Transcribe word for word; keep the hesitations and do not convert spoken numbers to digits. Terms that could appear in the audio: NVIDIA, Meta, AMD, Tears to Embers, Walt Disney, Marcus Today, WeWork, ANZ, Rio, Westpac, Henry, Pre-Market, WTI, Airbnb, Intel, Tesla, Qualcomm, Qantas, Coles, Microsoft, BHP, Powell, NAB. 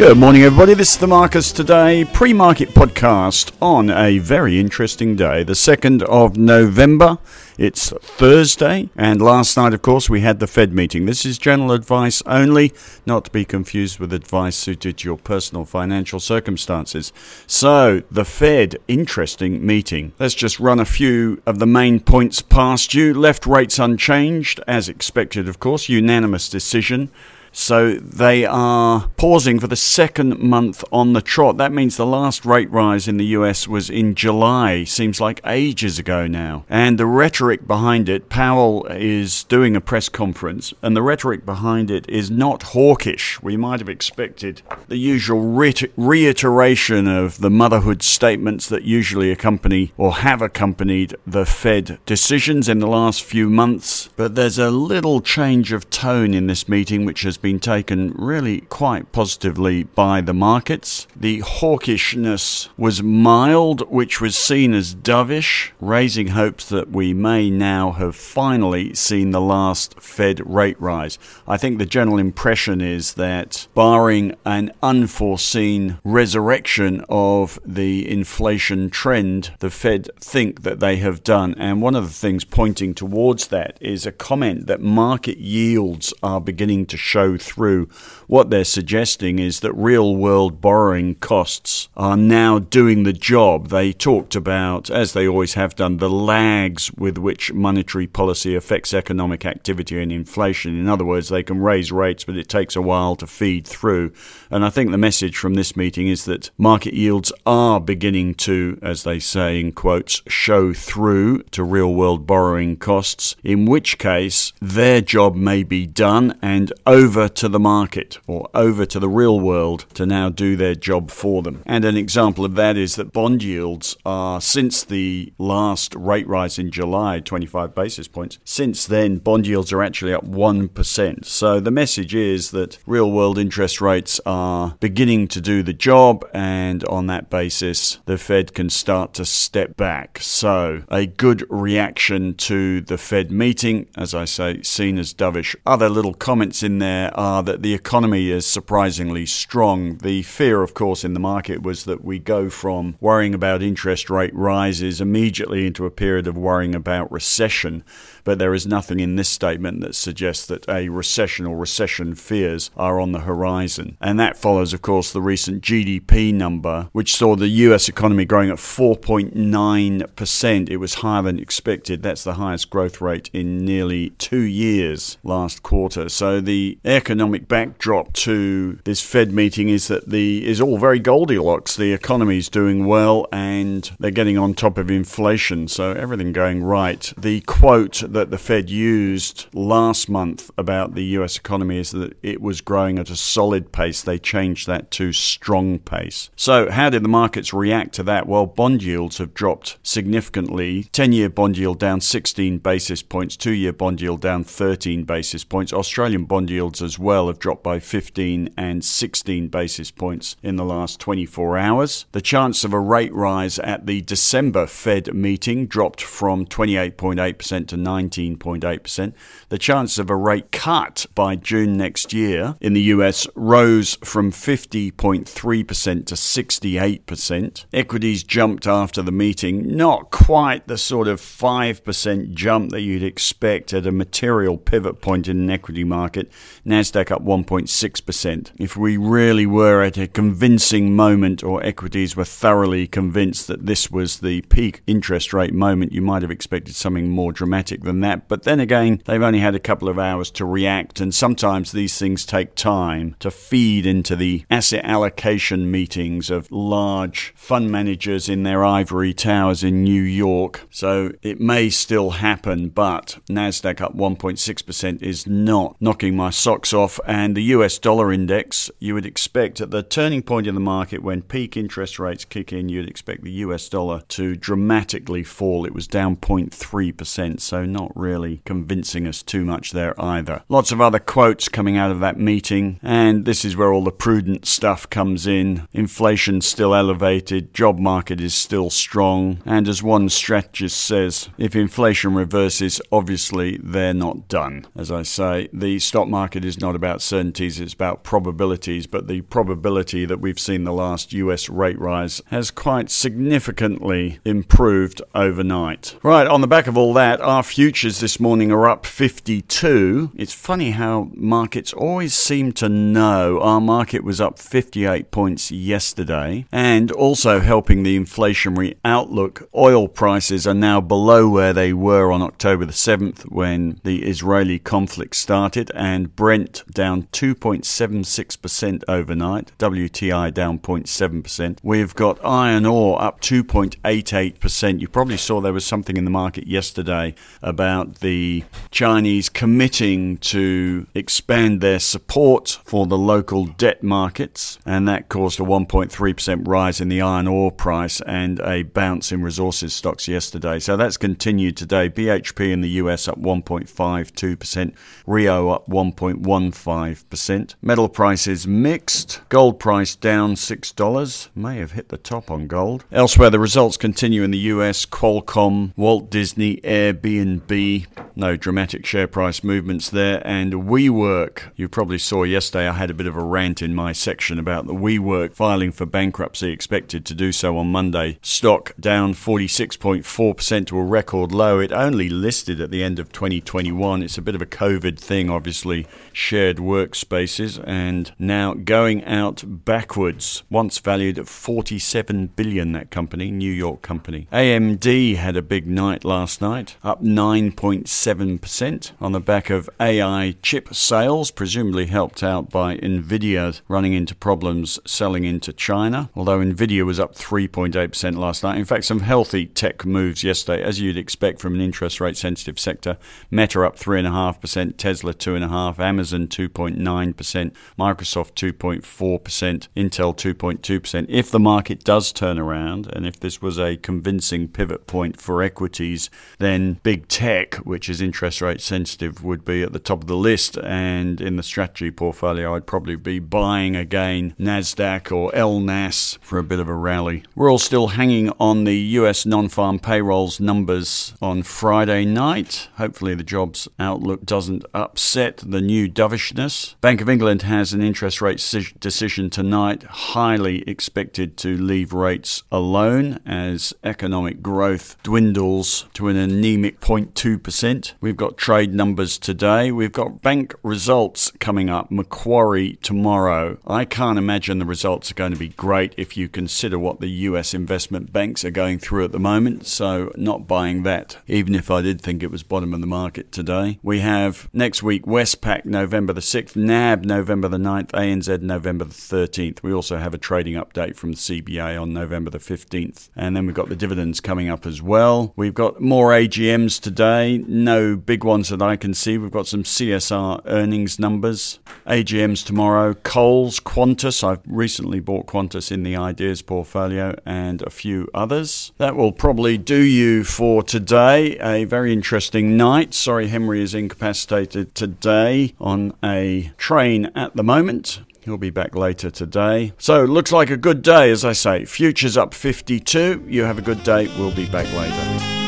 Good morning, everybody. This is the Marcus Today pre-market podcast on a very interesting day, the second of November. It's Thursday, and last night, of course, we had the Fed meeting. This is general advice only, not to be confused with advice suited to your personal financial circumstances. So, the Fed, interesting meeting. Let's just run a few of the main points past you. Left rates unchanged, as expected, of course, unanimous decision. So they are pausing for the second month on the trot. That means the last rate rise in the U S was in July. Seems like ages ago now. And the rhetoric behind it, Powell is doing a press conference, and the rhetoric behind it is not hawkish. We might have expected the usual re- reiteration of the motherhood statements that usually accompany or have accompanied the Fed decisions in the last few months. But there's a little change of tone in this meeting, which has been taken really quite positively by the markets. The hawkishness was mild, which was seen as dovish, raising hopes that we may now have finally seen the last Fed rate rise. I think the general impression is that barring an unforeseen resurrection of the inflation trend, the Fed think that they have done. And one of the things pointing towards that is a comment that market yields are beginning to show through. What they're suggesting is that real world borrowing costs are now doing the job. They talked about, as they always have done, the lags with which monetary policy affects economic activity and inflation. In other words, they can raise rates, but it takes a while to feed through. And I think the message from this meeting is that market yields are beginning to, as they say in quotes, show through to real world borrowing costs, in which case their job may be done and over over to the market or over to the real world to now do their job for them. And an example of that is that bond yields are, since the last rate rise in July, twenty-five basis points, since then bond yields are actually up one percent. So the message is that real world interest rates are beginning to do the job, and on that basis the Fed can start to step back. So a good reaction to the Fed meeting, as I say, seen as dovish. Other little comments in there are that the economy is surprisingly strong. The fear, of course, in the market was that we go from worrying about interest rate rises immediately into a period of worrying about recession. But there is nothing in this statement that suggests that a recession or recession fears are on the horizon. And that follows, of course, the recent G D P number, which saw the U S economy growing at four point nine percent. It was higher than expected. That's the highest growth rate in nearly two years last quarter. So the economic backdrop to this Fed meeting is that the is all very Goldilocks. The economy's doing well and they're getting on top of inflation, so everything going right. The quote that the Fed used last month about the U S economy is that it was growing at a solid pace. They changed that to strong pace. So how did the markets react to that? Well, bond yields have dropped significantly. ten-year bond yield down sixteen basis points, two-year bond yield down thirteen basis points. Australian bond yield Yields as well have dropped by fifteen and sixteen basis points in the last twenty-four hours. The chance of a rate rise at the December Fed meeting dropped from twenty-eight point eight percent to nineteen point eight percent. The chance of a rate cut by June next year in the U S rose from fifty point three percent to sixty-eight percent. Equities jumped after the meeting, not quite the sort of five percent jump that you'd expect at a material pivot point in an equity market. NASDAQ up one point six percent. If we really were at a convincing moment, or equities were thoroughly convinced that this was the peak interest rate moment, you might have expected something more dramatic than that. But then again, they've only had a couple of hours to react, and sometimes these things take time to feed into the asset allocation meetings of large fund managers in their ivory towers in New York. So it may still happen, but NASDAQ up one point six percent is not knocking my socks off. And the U S dollar index, you would expect at the turning point in the market when peak interest rates kick in, you'd expect the U S dollar to dramatically fall. It was down zero point three percent, so not really convincing us too much there either. Lots of other quotes coming out of that meeting, and this is where all the prudent stuff comes in. Inflation's still elevated, job market is still strong, and as one strategist says, if inflation reverses, obviously they're not done. As I say, the stock market is is not about certainties, it's about probabilities, but the probability that we've seen the last U S rate rise has quite significantly improved overnight. Right, on the back of all that, our futures this morning are up fifty-two. It's funny how markets always seem to know. Our market was up fifty-eight points yesterday, and also helping the inflationary outlook, oil prices are now below where they were on October the seventh when the Israeli conflict started, and Brent down two point seven six percent overnight, W T I down zero point seven percent. We've got iron ore up two point eight eight percent. You probably saw there was something in the market yesterday about the Chinese committing to expand their support for the local debt markets, and that caused a one point three percent rise in the iron ore price and a bounce in resources stocks yesterday. So that's continued today. B H P in the U S up one point five two percent, Rio up one point one five percent. Metal prices mixed. Gold price down six dollars. May have hit the top on gold. Elsewhere, the results continue in the U S. Qualcomm, Walt Disney, Airbnb. No dramatic share price movements there. And WeWork. You probably saw yesterday I had a bit of a rant in my section about the WeWork filing for bankruptcy, expected to do so on Monday. Stock down forty-six point four percent to a record low. It only listed at the end of twenty twenty-one. It's a bit of a COVID thing, obviously, shared workspaces, and now going out backwards. Once valued at forty-seven billion dollars, that company, New York company. A M D had a big night last night, up nine point seven percent on the back of A I chip sales, presumably helped out by NVIDIA running into problems selling into China, although NVIDIA was up three point eight percent last night. In fact, some healthy tech moves yesterday, as you'd expect from an interest rate sensitive sector. Meta up three point five percent, Tesla two point five percent, Amazon two point nine percent, Microsoft two point four percent, Intel two point two percent. If the market does turn around, and if this was a convincing pivot point for equities, then big tech, which is interest rate sensitive, would be at the top of the list. And in the strategy portfolio, I'd probably be buying again NASDAQ or L N A S for a bit of a rally. We're all still hanging on the U S non-farm payrolls numbers on Friday night. Hopefully the jobs outlook doesn't upset the new dovishness. Bank of England has an interest rate si- decision tonight, highly expected to leave rates alone as economic growth dwindles to an anemic zero point two percent. We've got trade numbers today. We've got bank results coming up. Macquarie tomorrow. I can't imagine the results are going to be great if you consider what the U S investment banks are going through at the moment, so not buying that, even if I did think it was bottom of the market today. We have next week Westpac November the sixth, N A B November the ninth, A N Z November the thirteenth. We also have a trading update from the C B A on November the fifteenth. And then we've got the dividends coming up as well. We've got more A G Ms today, no big ones that I can see. We've got some C S R earnings numbers. A G Ms tomorrow, Coles, Qantas. I've recently bought Qantas in the ideas portfolio, and a few others. That will probably do you for today. A very interesting night. Sorry, Henry is incapacitated today on a train at the moment. He'll be back later today. So, looks like a good day, as I say. Futures up fifty-two. You have a good day. We'll be back later.